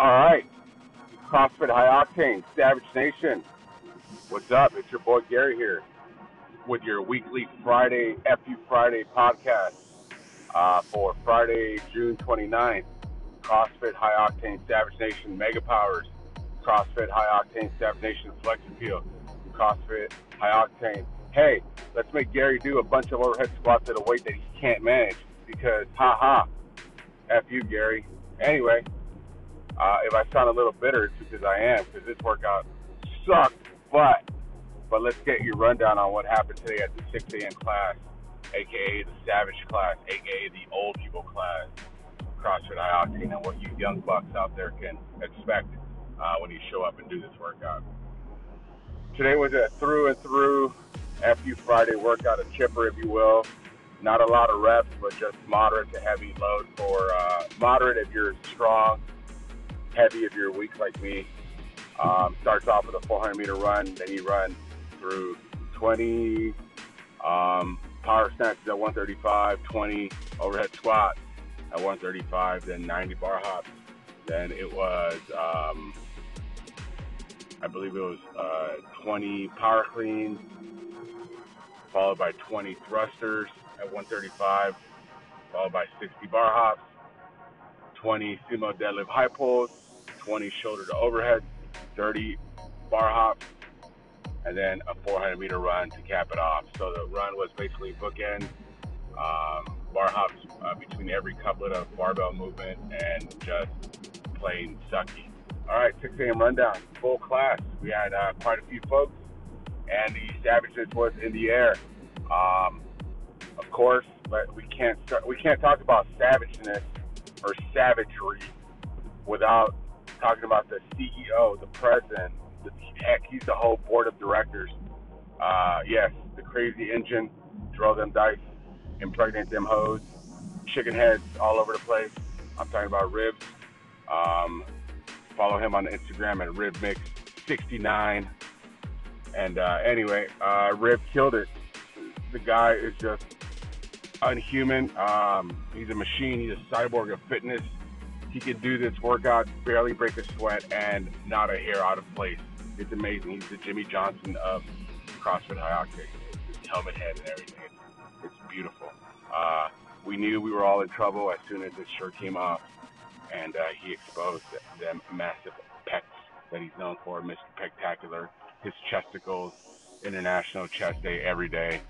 All right. CrossFit High Octane, Savage Nation. What's up? It's your boy Gary here with your weekly Friday, FU Friday podcast for Friday, June 29th. CrossFit High Octane, Savage Nation, Mega Powers. CrossFit High Octane, Savage Nation, Flex and Field. CrossFit High Octane. Hey, let's make Gary do a bunch of overhead squats at a weight that he can't manage because, ha-ha, F you, Gary. Anyway, if I sound a little bitter, it's because I am, because this workout sucked, but let's get your rundown on what happened today at the 6 a.m. class, a.k.a. the Savage class, a.k.a. the old people class, CrossFit High Octane, and what you young bucks out there can expect when you show up and do this workout. Today was a through-and-through FU Friday workout, a chipper, if you will. Not a lot of reps, but just moderate to heavy load for moderate if you're strong, heavy if you're weak like me. Starts off with a 400-meter run, then you run through 20 power snatches at 135, 20 overhead squats at 135, then 90 bar hops. Then it was, I believe it was 20 power cleans, followed by 20 thrusters at 135, followed by 60 bar hops, 20 sumo deadlift high pulls, 20 shoulder to overhead, 30 bar hops, and then a 400-meter run to cap it off. So the run was basically bookend, bar hops between every couplet of barbell movement and just plain sucky. All right, 6 a.m. rundown, full class. We had quite a few folks, and the savageness was in the air. Of course, but we can't talk about savageness or savagery without talking about the CEO, the president, heck, he's the whole board of directors. Yes, the crazy engine, throw them dice, impregnate them hoes, chicken heads all over the place. I'm talking about Ribs. Follow him on Instagram at Ribmix69. And anyway, Rib killed it. The guy is just unhuman. He's a machine. He's a cyborg of fitness. He could do this workout, barely break a sweat, and not a hair out of place. It's amazing. He's the Jimmy Johnson of CrossFit High Octane. His helmet head and everything. It's beautiful. We knew we were all in trouble as soon as his shirt came off, and he exposed them massive pecs that he's known for, Mr. Pectacular, his chesticles, International Chest Day every day.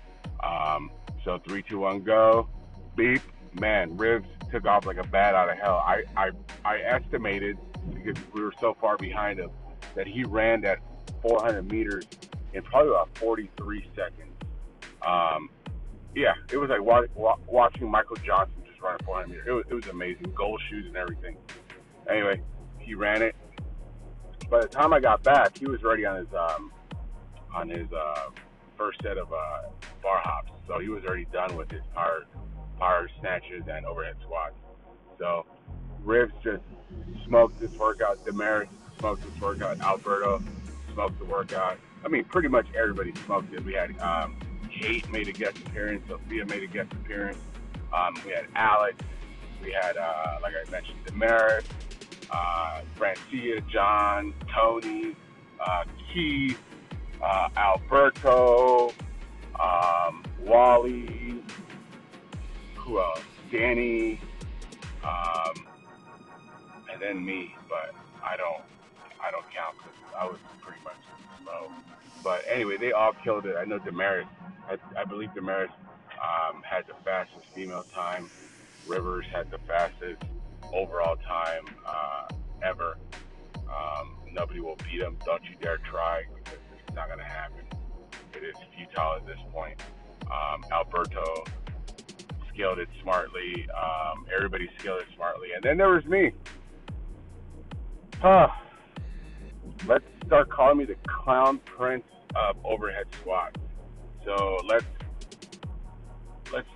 So 3, 2, 1, go. Beep. Man, Ribs took off like a bat out of hell. I estimated, because we were so far behind him, that he ran that 400 meters in probably about 43 seconds. Yeah, it was like watching Michael Johnson just run a 400 meters. It was amazing. Gold shoes and everything. Anyway, he ran it. By the time I got back, he was already on his first set of bar hops, so he was already done with his power snatches and overhead squats. So Ribs just smoked this workout. Damaris smoked this workout. Alberto smoked the workout. I mean, pretty much everybody smoked it. We had Kate made a guest appearance. Sophia made a guest appearance. We had Alex. We had, like I mentioned, Damaris, Francia, John, Tony, Keith, Alberto, Wally, who else? Danny, and then me, but I don't count because I was pretty much slow. But anyway, they all killed it. I know Damaris, I believe Damaris had the fastest female time. Rivers had the fastest overall time ever. Nobody will beat him. Don't you dare try, because it's not going to happen. It is futile at this point. Alberto scaled it smartly. Everybody scaled it smartly. And then there was me. Let's start calling me the clown prince of overhead squats. So let's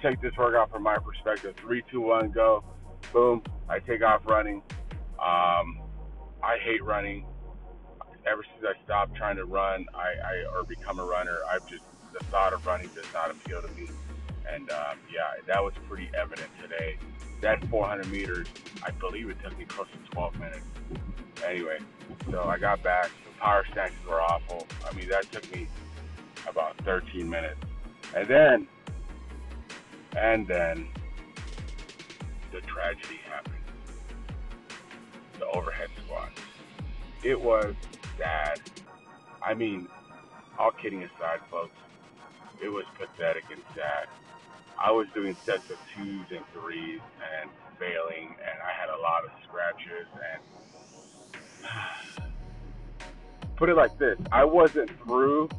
take this workout from my perspective. 3, 2, 1, go. Boom. I take off running. I hate running. Ever since I stopped trying to run or become a runner, the thought of running does not appeal to me. And yeah, that was pretty evident today. that 400 meters, I believe it took me close to 12 minutes. Anyway, so I got back. The power snatches were awful. I mean, that took me about 13 minutes. And then the tragedy happened. The overhead squat. It was sad. I mean, all kidding aside, folks, it was pathetic and sad. I was doing sets of 2s and 3s and failing, and I had a lot of scratches. And put it like this, I wasn't through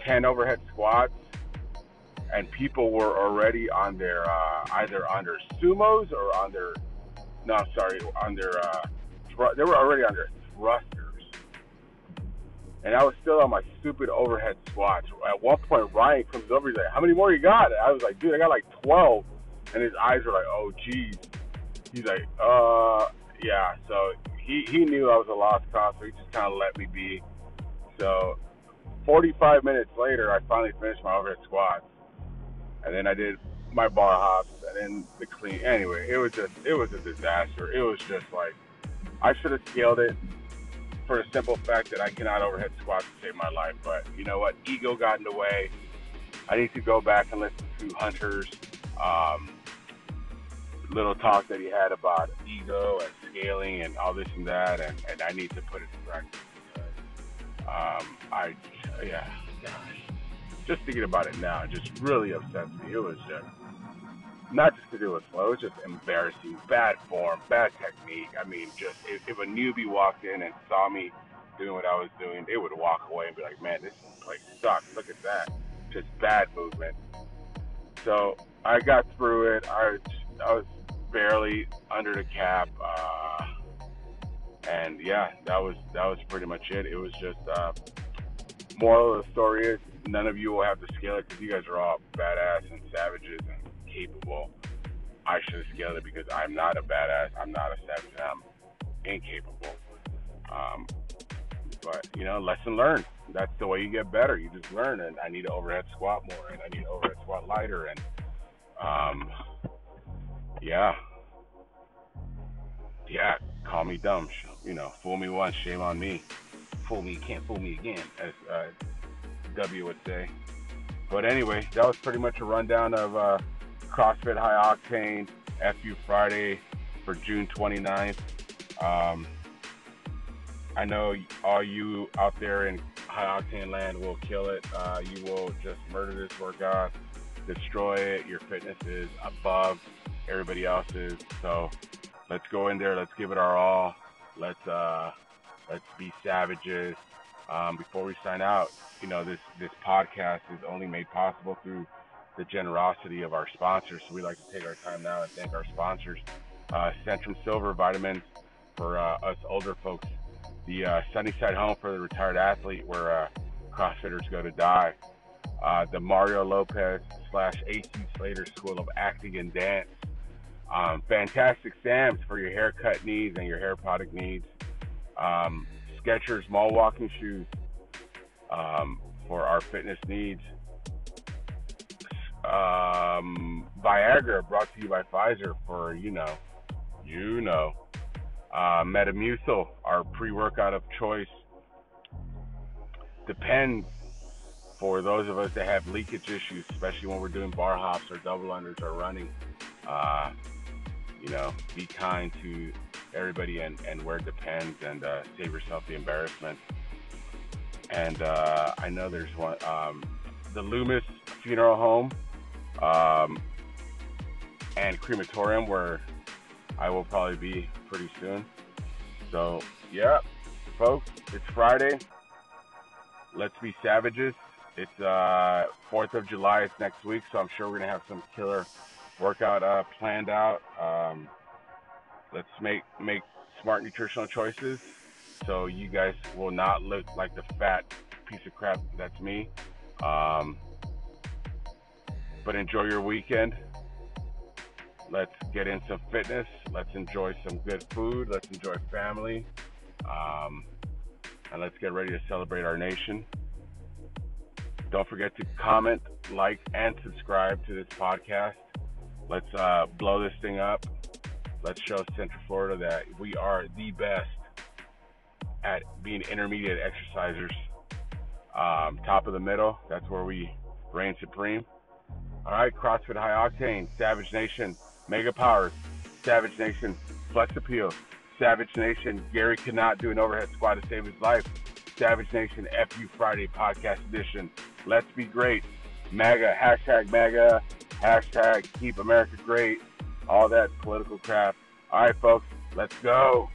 10 overhead squats, and people were already on their either on their sumos or on their they were already on their thrusters, and I was still on my stupid overhead squats. At one point, Ryan comes over, he's like, "How many more you got?" And I was like, "Dude, I got like 12," and his eyes were like, "Oh, geez." He's like, yeah." So he knew I was a lost cause, so he just kind of let me be. So 45 minutes later, I finally finished my overhead squats. And then I did my bar hops, and then the clean. Anyway, it was a disaster. It was just like, I should have scaled it for the simple fact that I cannot overhead squat to save my life. But you know what? Ego got in the way. I need to go back and listen to Hunter's little talk that he had about ego and scaling and all this and that. And I need to put it to practice. Just thinking about it now, it just really upsets me. It was just, not just to do with flow, it was just embarrassing, bad form, bad technique. I mean, just, if a newbie walked in and saw me doing what I was doing, they would walk away and be like, "Man, this place sucks, look at that." Just bad movement. So I got through it. I was barely under the cap. And yeah, that was pretty much it. It was just, moral of the story is, none of you will have to scale it because you guys are all badass and savages and capable. I should have scaled it because I'm not a badass, I'm not a savage, and I'm incapable. But, you know, lesson learned. That's the way you get better. You just learn, and I need to overhead squat more, and I need to overhead squat lighter, and, yeah, call me dumb. You know, fool me once, shame on me. Fool me, can't fool me again, as W would say. But anyway, that was pretty much a rundown of CrossFit High Octane FU Friday for June 29th. I know all you out there in High Octane land will kill it. You will just murder this workout, destroy it. Your fitness is above everybody else's. So let's go in there. Let's give it our all. Let's be savages. Before we sign out, you know, this podcast is only made possible through the generosity of our sponsors. So we like to take our time now and thank our sponsors. Centrum Silver Vitamins for us older folks. The Sunnyside Home for the Retired Athlete, where CrossFitters go to die. The Mario Lopez / AC Slater School of Acting and Dance. Fantastic Sam's for your haircut needs and your hair product needs. Skechers mall walking shoes for our fitness needs. Viagra brought to you by Pfizer for you know. Metamucil, our pre-workout of choice. Depends for those of us that have leakage issues, especially when we're doing bar hops or double unders or running. You know, be kind to everybody and where it depends, and save yourself the embarrassment. And I know there's one, the Loomis Funeral Home and Crematorium, where I will probably be pretty soon. So yeah, folks, it's Friday. Let's be savages. It's 4th of July, it's next week, so I'm sure we're gonna have some killer workout planned out. Let's make smart nutritional choices so you guys will not look like the fat piece of crap that's me. But enjoy your weekend. Let's get in some fitness. Let's enjoy some good food. Let's enjoy family. And let's get ready to celebrate our nation. Don't forget to comment, like, and subscribe to this podcast. Let's blow this thing up. Let's show Central Florida that we are the best at being intermediate exercisers. Top of the middle, that's where we reign supreme. All right, CrossFit High Octane, Savage Nation, Mega Powers, Savage Nation, Flex Appeal, Savage Nation, Gary cannot do an overhead squat to save his life, Savage Nation, FU Friday podcast edition, Let's Be Great, MAGA, hashtag Keep America Great, all that political crap. All right, folks, let's go.